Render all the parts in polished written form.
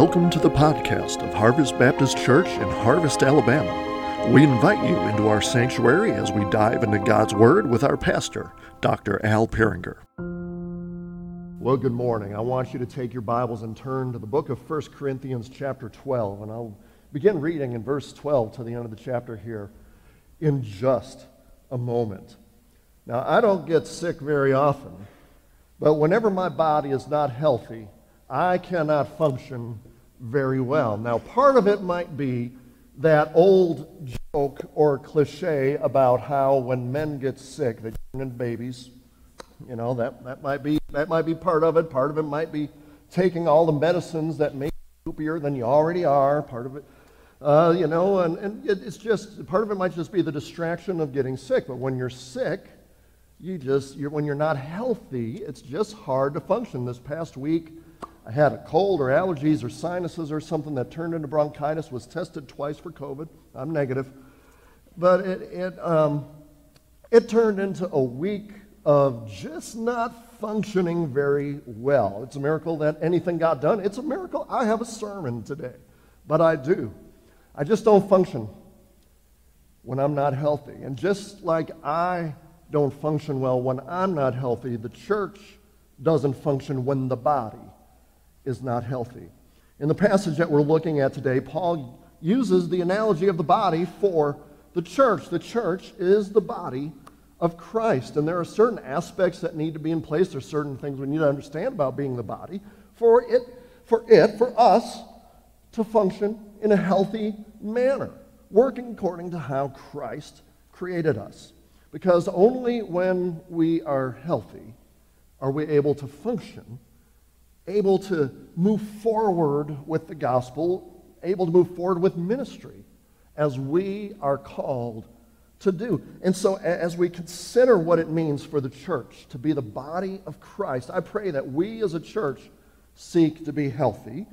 Welcome to the podcast of Harvest Baptist Church in Harvest, Alabama. We invite you into our sanctuary as we dive into God's Word with our pastor, Dr. Al Peringer. Well, good morning. I want you to take your Bibles and turn to the book of 1 Corinthians chapter 12, and I'll begin reading in verse 12 to the end of the chapter here in just a moment. Now, I don't get sick very often, but whenever my body is not healthy, I cannot function very well. Now, part of it might be that old joke or cliche about how when men get sick, they turn into babies. You know, that might be part of it. Part of it might be taking all the medicines that make you poopier than you already are. Part of it, it's just, part of it might just be the distraction of getting sick. But when you're sick, when you're not healthy, it's just hard to function. This past week, I had a cold or allergies or sinuses or something that turned into bronchitis, was tested twice for COVID. I'm negative. But it turned into a week of just not functioning very well. It's a miracle that anything got done. It's a miracle I have a sermon today, but I do. I just don't function when I'm not healthy. And just like I don't function well when I'm not healthy, the church doesn't function when the body is not healthy. In the passage that we're looking at today, Paul uses the analogy of the body for the church. The church is the body of Christ, and there are certain aspects that need to be in place. There are certain things we need to understand about being the body for us to function in a healthy manner, working according to how Christ created us. Because only when we are healthy are we able to function, able to move forward with the gospel, able to move forward with ministry as we are called to do. And so as we consider what it means for the church to be the body of Christ, I pray that we as a church seek to be healthy,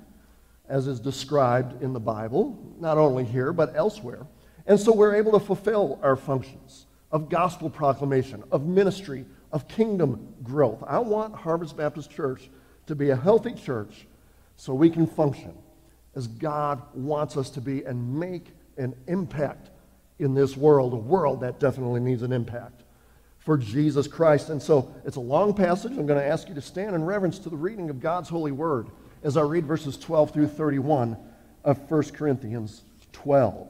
as is described in the Bible, not only here but elsewhere. And so we're able to fulfill our functions of gospel proclamation, of ministry, of kingdom growth. I want Harvest Baptist Church to be a healthy church so we can function as God wants us to be and make an impact in this world, a world that definitely needs an impact for Jesus Christ. And so it's a long passage. I'm going to ask you to stand in reverence to the reading of God's holy word as I read verses 12 through 31 of 1 Corinthians 12.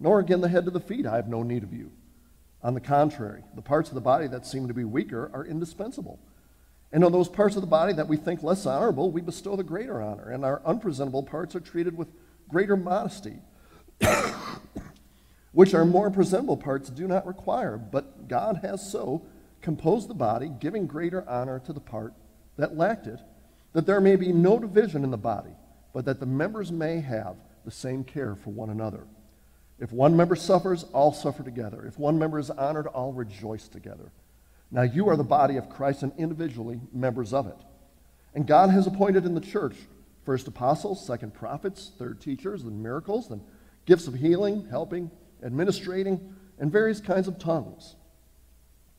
nor again the head to the feet, 'I have no need of you.' On the contrary, the parts of the body that seem to be weaker are indispensable. And on those parts of the body that we think less honorable, we bestow the greater honor, and our unpresentable parts are treated with greater modesty, which our more presentable parts do not require. But God has so composed the body, giving greater honor to the part that lacked it, that there may be no division in the body, but that the members may have the same care for one another. If one member suffers, all suffer together. If one member is honored, all rejoice together. Now you are the body of Christ and individually members of it. And God has appointed in the church first apostles, second prophets, third teachers, then miracles, then gifts of healing, helping, administrating, and various kinds of tongues.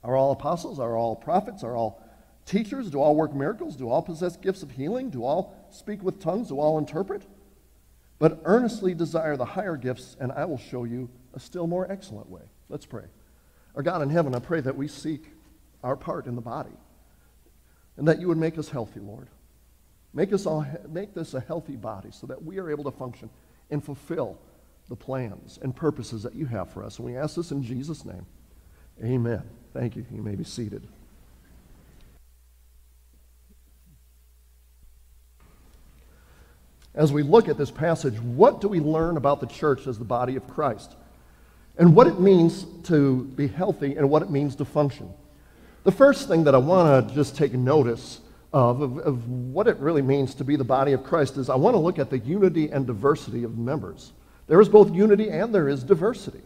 Are all apostles? Are all prophets? Are all teachers? Do all work miracles? Do all possess gifts of healing? Do all speak with tongues? Do all interpret? But earnestly desire the higher gifts, and I will show you a still more excellent way." Let's pray. Our God in heaven, I pray that we seek our part in the body, and that you would make us healthy, Lord. Make this a healthy body so that we are able to function and fulfill the plans and purposes that you have for us. And we ask this in Jesus' name. Amen. Thank you. You may be seated. As we look at this passage, what do we learn about the church as the body of Christ? And what it means to be healthy and what it means to function. The first thing that I want to just take notice of what it really means to be the body of Christ is I want to look at the unity and diversity of members. There is both unity and there is diversity.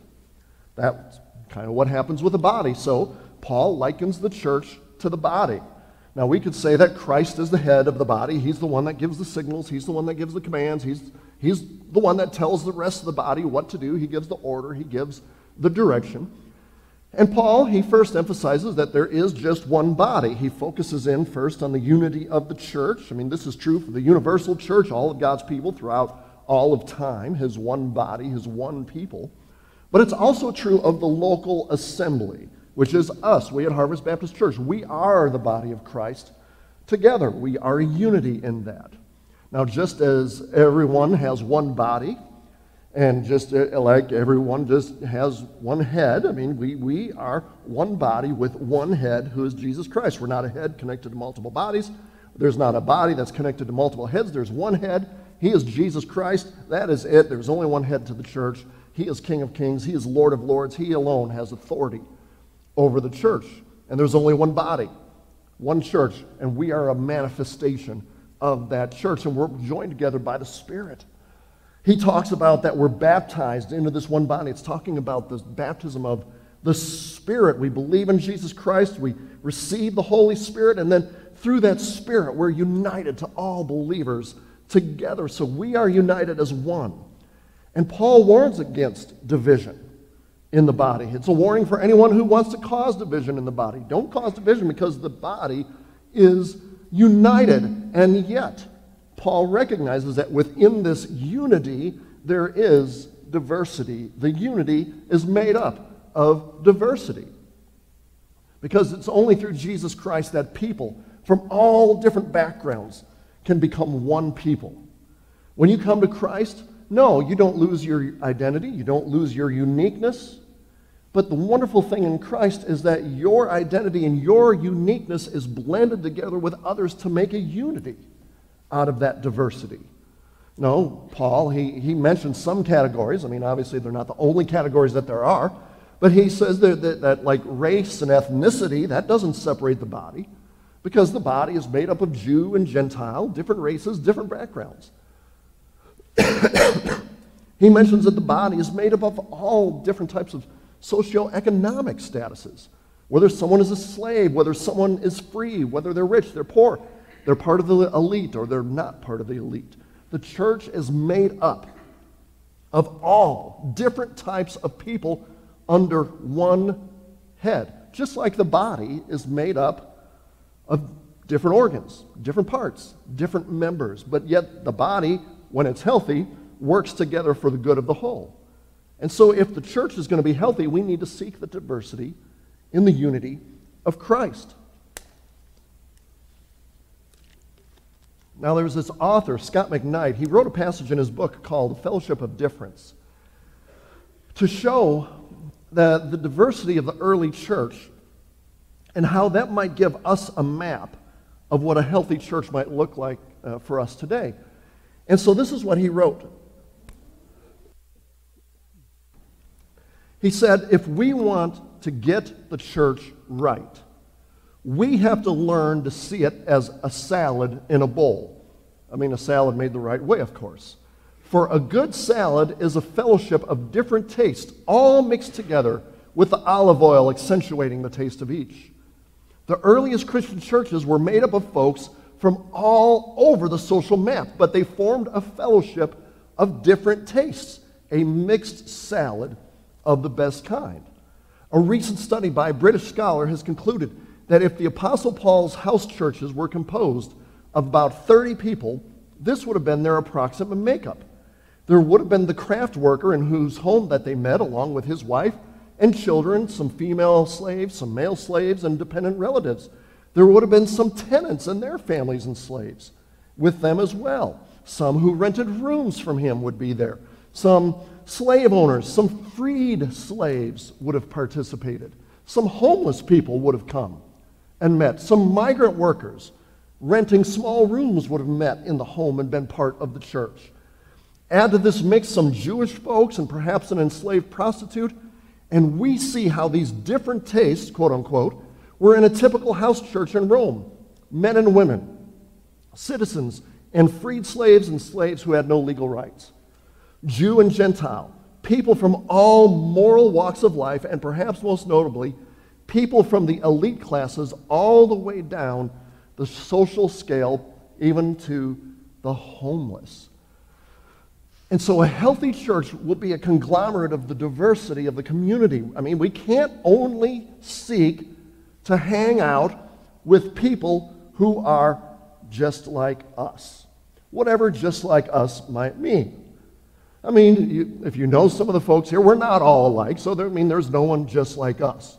That's kind of what happens with the body. So Paul likens the church to the body. Now we could say that Christ is the head of the body. He's the one that gives the signals. He's the one that gives the commands. He's the one that tells the rest of the body what to do. He gives the order. He gives the direction. And Paul, he first emphasizes that there is just one body. He focuses in first on the unity of the church. I mean, this is true for the universal church, all of God's people throughout all of time, his one body, his one people. But it's also true of the local assembly, which is us. We at Harvest Baptist Church, we are the body of Christ together. We are a unity in that. Now, just as everyone has one body, and just like everyone just has one head, I mean, we are one body with one head, who is Jesus Christ. We're not a head connected to multiple bodies. There's not a body that's connected to multiple heads. There's one head. He is Jesus Christ. That is it. There's only one head to the church. He is King of Kings. He is Lord of Lords. He alone has authority over the church. And there's only one body, one church, and we are a manifestation of that church, and we're joined together by the Spirit. He talks about that we're baptized into this one body. It's talking about the baptism of the Spirit. We believe in Jesus Christ. We receive the Holy Spirit. And then through that Spirit, we're united to all believers together. So we are united as one. And Paul warns against division in the body. It's a warning for anyone who wants to cause division in the body. Don't cause division, because the body is united. And yet, Paul recognizes that within this unity, there is diversity. The unity is made up of diversity, because it's only through Jesus Christ that people from all different backgrounds can become one people. When you come to Christ, no, you don't lose your identity. You don't lose your uniqueness. But the wonderful thing in Christ is that your identity and your uniqueness is blended together with others to make a unity out of that diversity. No, Paul, he mentions some categories. I mean, obviously, they're not the only categories that there are, but he says that like race and ethnicity, that doesn't separate the body, because the body is made up of Jew and Gentile, different races, different backgrounds. He mentions that the body is made up of all different types of socioeconomic statuses, whether someone is a slave, whether someone is free, whether they're rich, they're poor, they're part of the elite, or they're not part of the elite. The church is made up of all different types of people under one head, just like the body is made up of different organs, different parts, different members. But yet the body, when it's healthy, works together for the good of the whole. And so if the church is going to be healthy, we need to seek the diversity in the unity of Christ. Now, there was this author, Scott McKnight. He wrote a passage in his book called Fellowship of Difference to show the diversity of the early church and how that might give us a map of what a healthy church might look like for us today. And so this is what he wrote. He said, if we want to get the church right, we have to learn to see it as a salad in a bowl. I mean, a salad made the right way, of course. For a good salad is a fellowship of different tastes, all mixed together with the olive oil accentuating the taste of each. The earliest Christian churches were made up of folks from all over the social map, but they formed a fellowship of different tastes, a mixed salad of the best kind. A recent study by a British scholar has concluded that if the Apostle Paul's house churches were composed of about 30 people, this would have been their approximate makeup. There would have been the craft worker in whose home that they met, along with his wife and children, some female slaves, some male slaves, and dependent relatives. There would have been some tenants and their families and slaves with them as well. Some who rented rooms from him would be there. Some slave owners, some freed slaves would have participated. Some homeless people would have come and met. Some migrant workers renting small rooms would have met in the home and been part of the church. Add to this mix some Jewish folks and perhaps an enslaved prostitute, and we see how these different tastes, quote unquote, were in a typical house church in Rome. Men and women, citizens and freed slaves and slaves who had no legal rights, Jew and Gentile, people from all moral walks of life, and perhaps most notably, people from the elite classes all the way down the social scale, even to the homeless. And so a healthy church will be a conglomerate of the diversity of the community. I mean, we can't only seek to hang out with people who are just like us, whatever just like us might mean. I mean, if you know some of the folks here, we're not all alike, so there's no one just like us.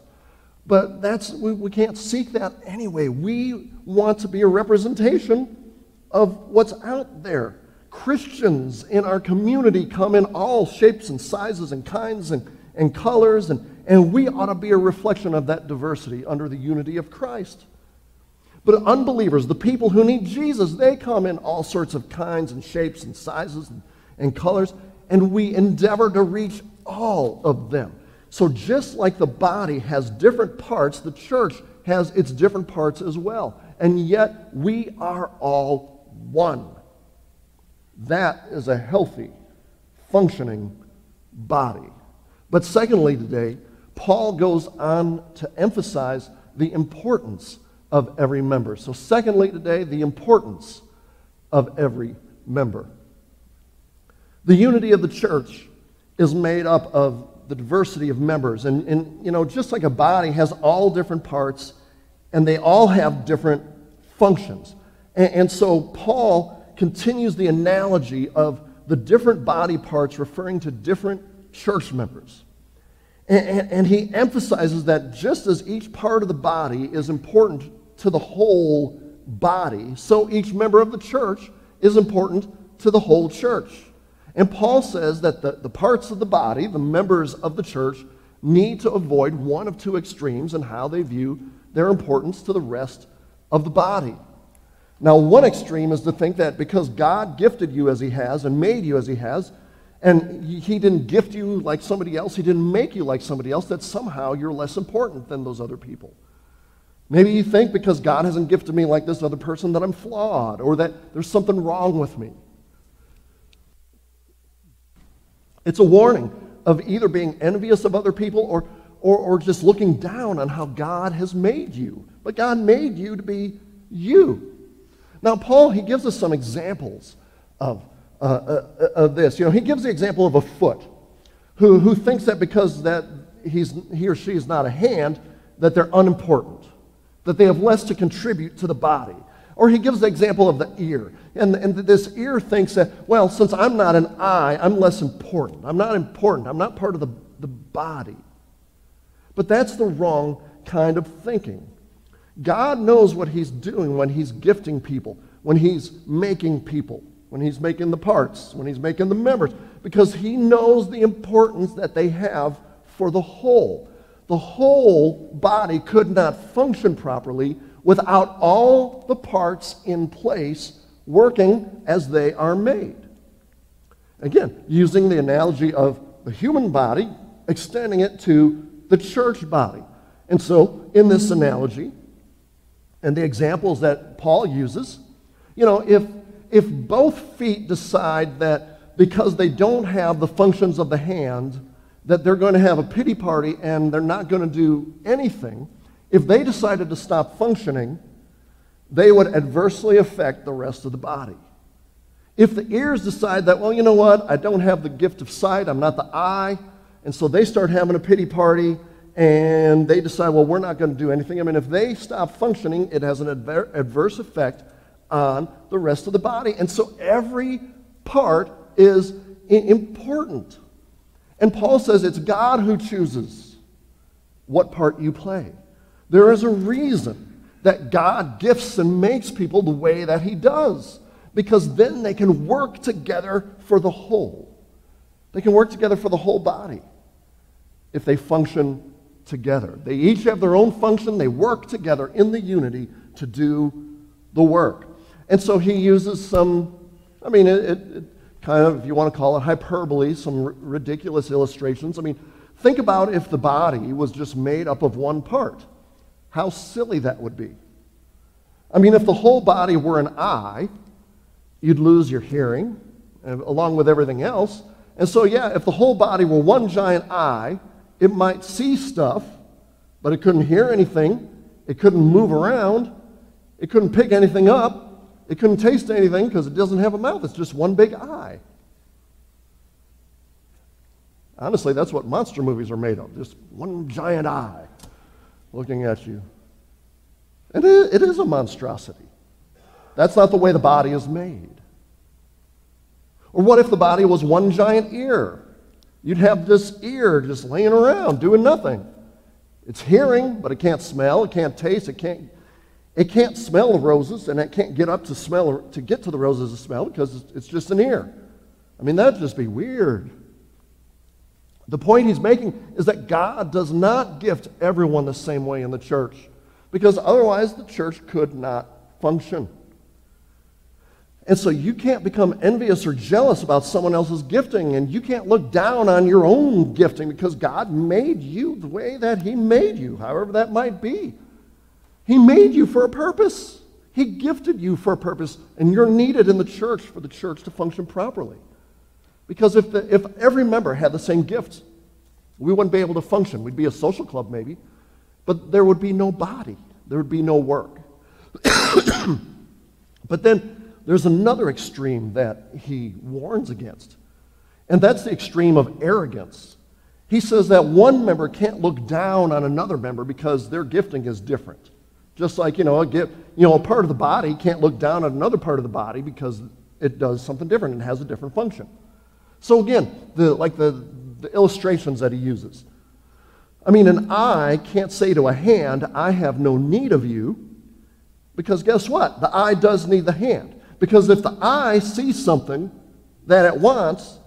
But we can't seek that anyway. We want to be a representation of what's out there. Christians in our community come in all shapes and sizes and kinds and colors, and we ought to be a reflection of that diversity under the unity of Christ. But unbelievers, the people who need Jesus, they come in all sorts of kinds and shapes and sizes and colors, and we endeavor to reach all of them. So just like the body has different parts, the church has its different parts as well. And yet we are all one. That is a healthy, functioning body. But secondly today, Paul goes on to emphasize the importance of every member. So secondly today, the importance of every member. The unity of the church is made up of the diversity of members. And just like a body has all different parts, and they all have different functions. And so Paul continues the analogy of the different body parts referring to different church members. And he emphasizes that just as each part of the body is important to the whole body, so each member of the church is important to the whole church. And Paul says that the parts of the body, the members of the church, need to avoid one of two extremes in how they view their importance to the rest of the body. Now, one extreme is to think that because God gifted you as he has and made you as he has, and he didn't gift you like somebody else, he didn't make you like somebody else, that somehow you're less important than those other people. Maybe you think because God hasn't gifted me like this other person that I'm flawed or that there's something wrong with me. It's a warning of either being envious of other people or just looking down on how God has made you. But God made you to be you. Now, Paul, he gives us some examples of this. He gives the example of a foot who thinks that because that he or she is not a hand, that they're unimportant, that they have less to contribute to the body. Or he gives the example of the ear. And this ear thinks that, well, since I'm not an eye, I'm less important. I'm not important. I'm not part of the body. But that's the wrong kind of thinking. God knows what he's doing when he's gifting people, when he's making people, when he's making the parts, when he's making the members, because he knows the importance that they have for the whole. The whole body could not function properly without all the parts in place working as they are made. Again, using the analogy of the human body, extending it to the church body. And so, in this analogy, and the examples that Paul uses, if both feet decide that because they don't have the functions of the hand, that they're going to have a pity party and they're not going to do anything, if they decided to stop functioning, they would adversely affect the rest of the body. If the ears decide that, well, you know what, I don't have the gift of sight, I'm not the eye, and so they start having a pity party, and they decide, well, we're not going to do anything. I mean, if they stop functioning, it has an adverse effect on the rest of the body. And so every part is important. And Paul says it's God who chooses what part you play. There is a reason that God gifts and makes people the way that he does, because then they can work together for the whole. They can work together for the whole body if they function together. They each have their own function. They work together in the unity to do the work. And so he uses some, I mean, it kind of, if you want to call it hyperbole, some ridiculous illustrations. I mean, think about if the body was just made up of one part, how silly that would be. I mean, if the whole body were an eye, you'd lose your hearing, along with everything else. And so, yeah, if the whole body were one giant eye, it might see stuff, but it couldn't hear anything. It couldn't move around. It couldn't pick anything up. It couldn't taste anything because it doesn't have a mouth. It's just one big eye. Honestly, that's what monster movies are made of, just one giant eye looking at you. And it is a monstrosity. That's not the way the body is made. Or what if the body was one giant ear? You'd have this ear just laying around doing nothing. It's hearing, but it can't smell, it can't taste, it can't smell the roses, and it can't get up to smell to get to the roses to smell because it's just an ear. I mean, that'd just be weird. The point he's making is that God does not gift everyone the same way in the church, because otherwise the church could not function. And so you can't become envious or jealous about someone else's gifting, and you can't look down on your own gifting because God made you the way that he made you, however that might be. He made you for a purpose. He gifted you for a purpose, and you're needed in the church for the church to function properly. Because if every member had the same gifts, we wouldn't be able to function. We'd be a social club maybe, but there would be no body. There would be no work. But then there's another extreme that he warns against, and that's the extreme of arrogance. He says that one member can't look down on another member because their gifting is different. Just like, a part of the body can't look down on another part of the body because it does something different and has a different function. So again, the illustrations that he uses. I mean, an eye can't say to a hand, I have no need of you, because guess what? The eye does need the hand. Because if the eye sees something that it wants,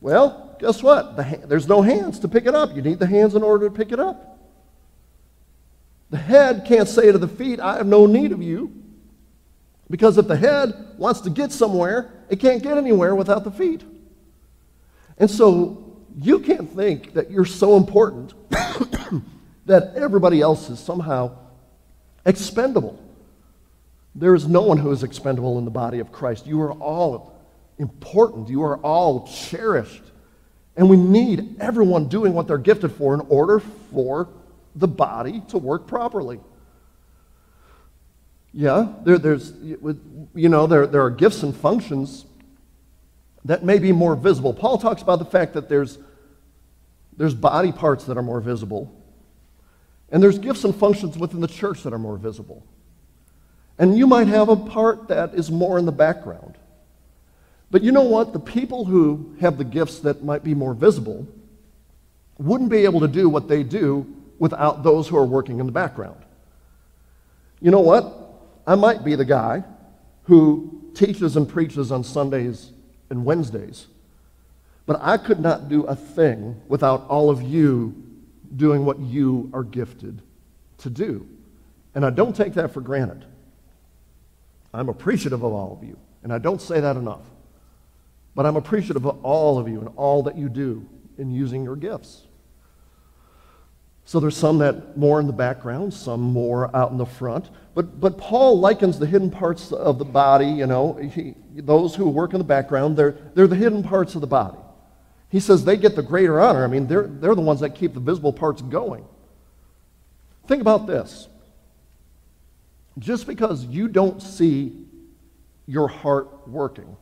well, guess what? There's no hands to pick it up. You need the hands in order to pick it up. The head can't say to the feet, I have no need of you, because if the head wants to get somewhere, it can't get anywhere without the feet. And so you can't think that you're so important that everybody else is somehow expendable. There is no one who is expendable in the body of Christ. You are all important. You are all cherished. And we need everyone doing what they're gifted for in order for the body to work properly. Yeah, there are gifts and functions that may be more visible. Paul talks about the fact that there's body parts that are more visible, and there's gifts and functions within the church that are more visible. And you might have a part that is more in the background. But you know what? The people who have the gifts that might be more visible wouldn't be able to do what they do without those who are working in the background. You know what? I might be the guy who teaches and preaches on Sundays and Wednesdays, but I could not do a thing without all of you doing what you are gifted to do. And I don't take that for granted. I'm appreciative of all of you, and I don't say that enough. But I'm appreciative of all of you and all that you do in using your gifts. So there's some that more in the background, some more out in the front. But Paul likens the hidden parts of the body, those who work in the background, they're the hidden parts of the body. He says they get the greater honor. I mean, they're the ones that keep the visible parts going. Think about this. Just because you don't see your heart working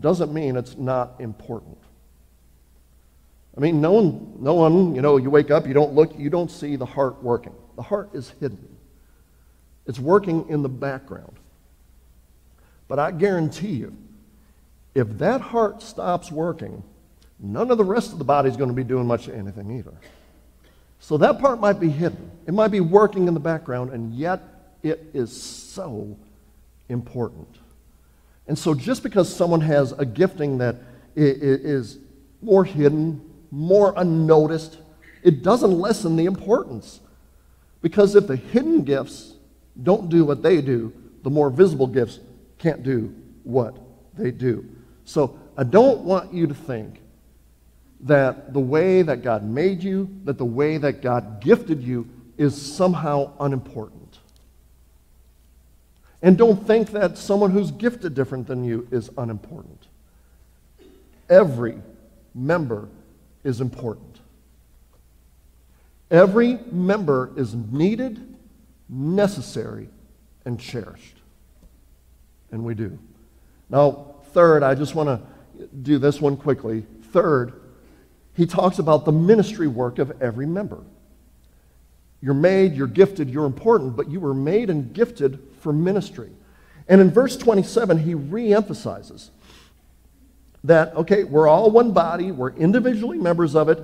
doesn't mean it's not important. I mean, no one, you wake up, you don't look, you don't see the heart working. The heart is hidden. It's working in the background. But I guarantee you, if that heart stops working, none of the rest of the body is going to be doing much of anything either. So that part might be hidden. It might be working in the background, and yet it is so important. And so just because someone has a gifting that is more hidden, more unnoticed. It doesn't lessen the importance. Because if the hidden gifts don't do what they do, the more visible gifts can't do what they do. So I don't want you to think that the way that God made you, that the way that God gifted you is somehow unimportant. And don't think that someone who's gifted different than you is unimportant. Every member is important. Every member is needed, necessary, and cherished. And we do. Now, third, I just want to do this one quickly. Third, he talks about the ministry work of every member. You're made, you're gifted, you're important, but you were made and gifted for ministry. And in verse 27, he reemphasizes that, okay, we're all one body, we're individually members of it,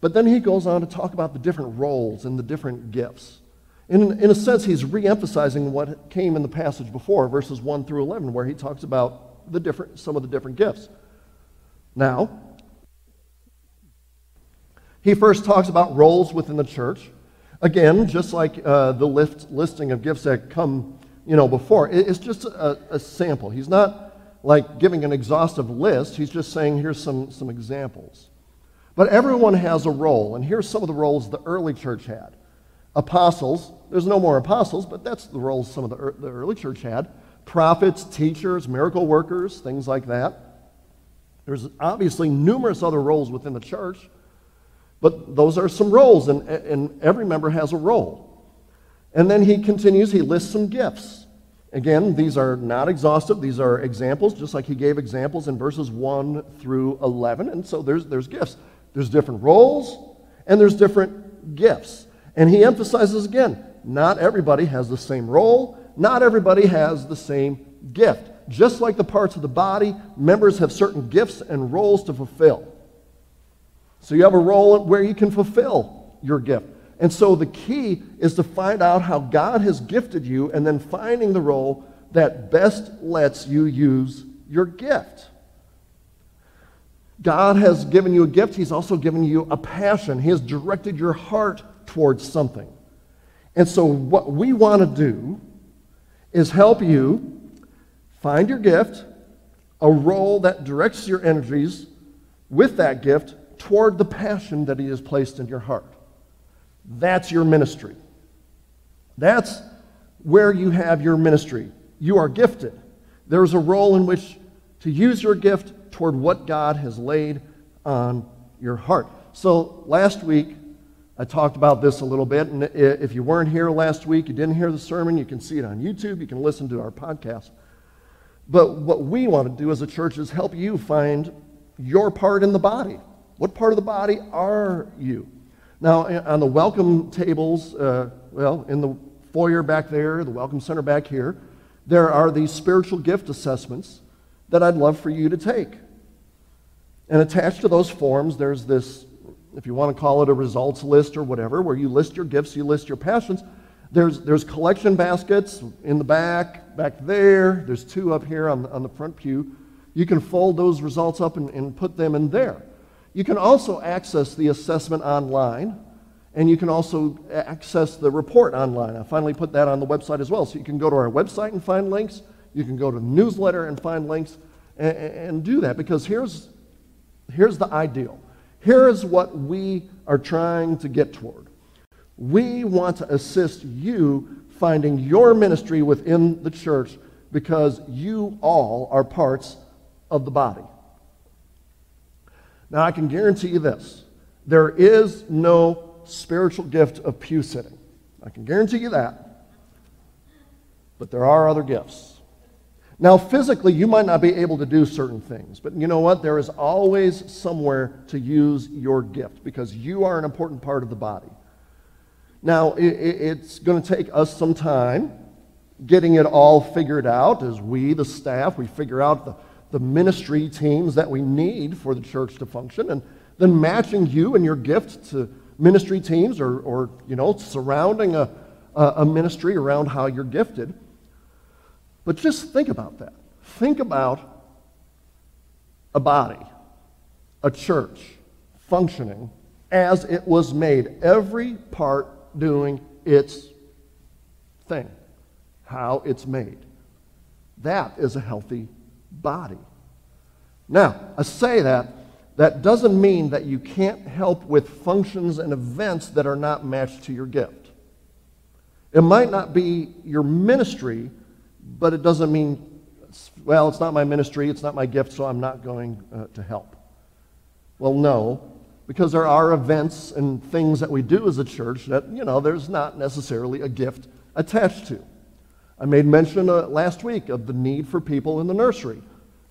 but then he goes on to talk about the different roles and the different gifts. In a sense, he's reemphasizing what came in the passage before, verses 1 through 11, where he talks about the different, some of the different gifts. Now, he first talks about roles within the church. Again, just like the listing of gifts that come, before, it's just a sample. He's not like giving an exhaustive list. He's just saying here's some examples. But everyone has a role, and here's some of the roles the early church had. Apostles, there's no more apostles, but that's the roles some of the early church had. Prophets, teachers, miracle workers, things like that. There's obviously numerous other roles within the church, but those are some roles, and every member has a role. And then he continues, he lists some gifts. Again, these are not exhaustive, these are examples, just like he gave examples in verses 1 through 11, and so there's gifts. There's different roles, and there's different gifts. And he emphasizes again, not everybody has the same role, not everybody has the same gift. Just like the parts of the body, members have certain gifts and roles to fulfill. So you have a role where you can fulfill your gift. And so the key is to find out how God has gifted you and then finding the role that best lets you use your gift. God has given you a gift. He's also given you a passion. He has directed your heart towards something. And so what we want to do is help you find your gift, a role that directs your energies with that gift toward the passion that he has placed in your heart. That's your ministry. That's where you have your ministry. You are gifted. There is a role in which to use your gift toward what God has laid on your heart. So last week, I talked about this a little bit, and if you weren't here last week, you didn't hear the sermon, you can see it on YouTube, you can listen to our podcast. But what we want to do as a church is help you find your part in the body. What part of the body are you? Now, on the welcome tables, in the foyer back there, the welcome center back here, there are these spiritual gift assessments that I'd love for you to take. And attached to those forms, there's this, if you want to call it a results list or whatever, where you list your gifts, you list your passions. There's collection baskets in the back there. There's two up here on the front pew. You can fold those results up and put them in there. You can also access the assessment online, and you can also access the report online. I finally put that on the website as well. So you can go to our website and find links. You can go to the newsletter and find links and do that, because here's the ideal. Here is what we are trying to get toward. We want to assist you finding your ministry within the church, because you all are parts of the body. Now, I can guarantee you this. There is no spiritual gift of pew sitting. I can guarantee you that. But there are other gifts. Now, physically, you might not be able to do certain things. But you know what? There is always somewhere to use your gift, because you are an important part of the body. Now, it's going to take us some time getting it all figured out as we, the staff, we figure out the ministry teams that we need for the church to function, and then matching you and your gift to ministry teams or surrounding a ministry around how you're gifted. But just think about that. Think about a body, a church functioning as it was made, every part doing its thing, how it's made. That is a healthy body. Now, I say that, that doesn't mean that you can't help with functions and events that are not matched to your gift. It might not be your ministry, but it doesn't mean, well, it's not my ministry, it's not my gift, so I'm not going to help. Well, no, because there are events and things that we do as a church that, you know, there's not necessarily a gift attached to. I made mention last week of the need for people in the nursery.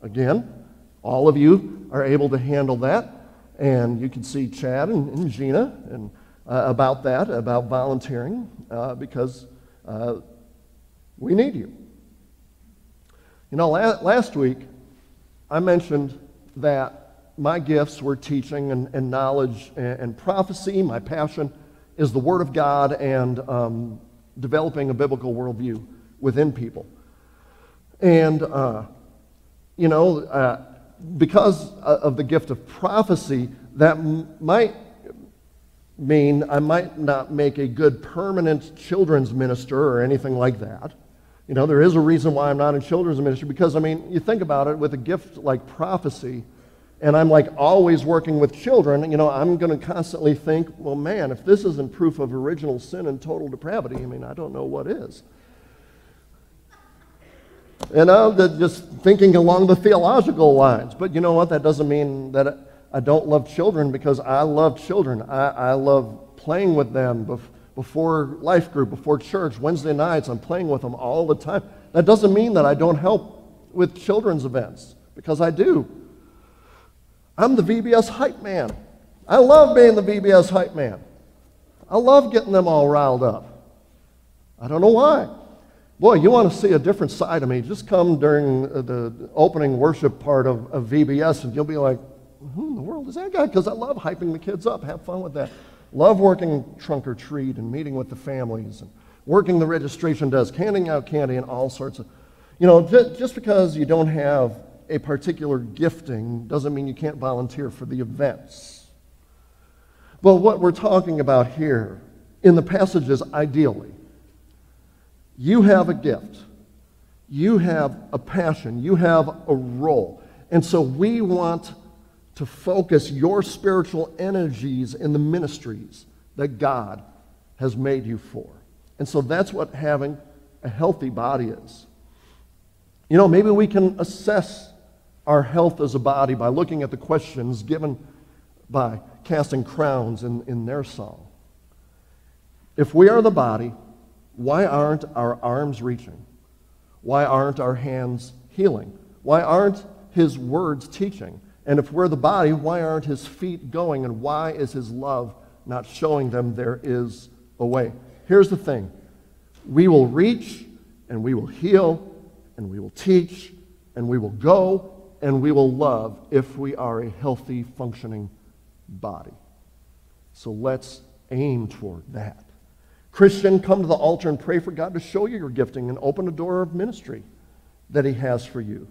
Again, all of you are able to handle that, and you can see Chad and Gina and about that, about volunteering, because we need you. You know, last week I mentioned that my gifts were teaching and knowledge and prophecy. My passion is the Word of God and developing a biblical worldview within people. And, you know, because of the gift of prophecy, that might mean I might not make a good permanent children's minister or anything like that. You know, there is a reason why I'm not in children's ministry, because, I mean, you think about it, with a gift like prophecy, and I'm like always working with children, you know, I'm going to constantly think, well, man, if this isn't proof of original sin and total depravity, I mean, I don't know what is. You know, just thinking along the theological lines. But you know what? That doesn't mean that I don't love children, because I love children. I love playing with them before life group, before church, Wednesday nights. I'm playing with them all the time. That doesn't mean that I don't help with children's events, because I do. I'm the VBS hype man. I love being the VBS hype man. I love getting them all riled up. I don't know why. Boy, you want to see a different side of me, just come during the opening worship part of VBS, and you'll be like, who in the world is that guy? Because I love hyping the kids up, have fun with that. Love working trunk or treat and meeting with the families and working the registration desk, handing out candy and all sorts of, you know, just because you don't have a particular gifting doesn't mean you can't volunteer for the events. But what we're talking about here in the passage is ideally, you have a gift, you have a passion, you have a role. And so we want to focus your spiritual energies in the ministries that God has made you for. And so that's what having a healthy body is. You know, maybe we can assess our health as a body by looking at the questions given by Casting Crowns in their song. If we are the body, why aren't our arms reaching? Why aren't our hands healing? Why aren't his words teaching? And if we're the body, why aren't his feet going? And why is his love not showing them there is a way? Here's the thing. We will reach, and we will heal, and we will teach, and we will go, and we will love if we are a healthy, functioning body. So let's aim toward that. Christian, come to the altar and pray for God to show you your gifting and open a door of ministry that he has for you.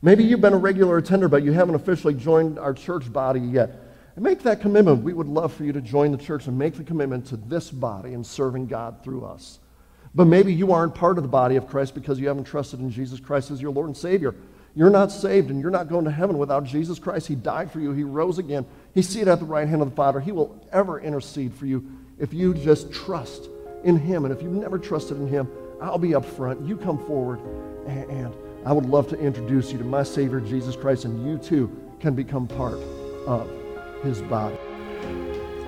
Maybe you've been a regular attender, but you haven't officially joined our church body yet. And make that commitment. We would love for you to join the church and make the commitment to this body and serving God through us. But maybe you aren't part of the body of Christ because you haven't trusted in Jesus Christ as your Lord and Savior. You're not saved, and you're not going to heaven without Jesus Christ. He died for you. He rose again. He's seated at the right hand of the Father. He will ever intercede for you if you just trust in him. And if you've never trusted in him, I'll be up front. You come forward, and I would love to introduce you to my Savior, Jesus Christ, and you too can become part of his body.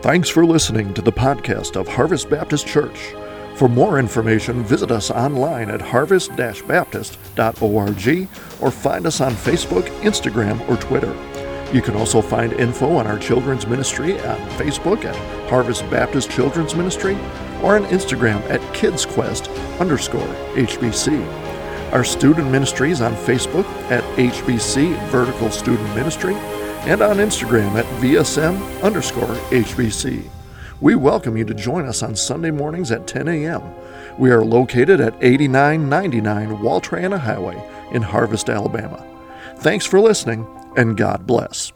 Thanks for listening to the podcast of Harvest Baptist Church. For more information, visit us online at harvest-baptist.org or find us on Facebook, Instagram, or Twitter. You can also find info on our children's ministry on Facebook at Harvest Baptist Children's Ministry or on Instagram at KidsQuest_HBC. Our student ministry is on Facebook at HBC Vertical Student Ministry and on Instagram at VSM_HBC. We welcome you to join us on Sunday mornings at 10 a.m. We are located at 8999 Waltrana Highway in Harvest, Alabama. Thanks for listening, and God bless.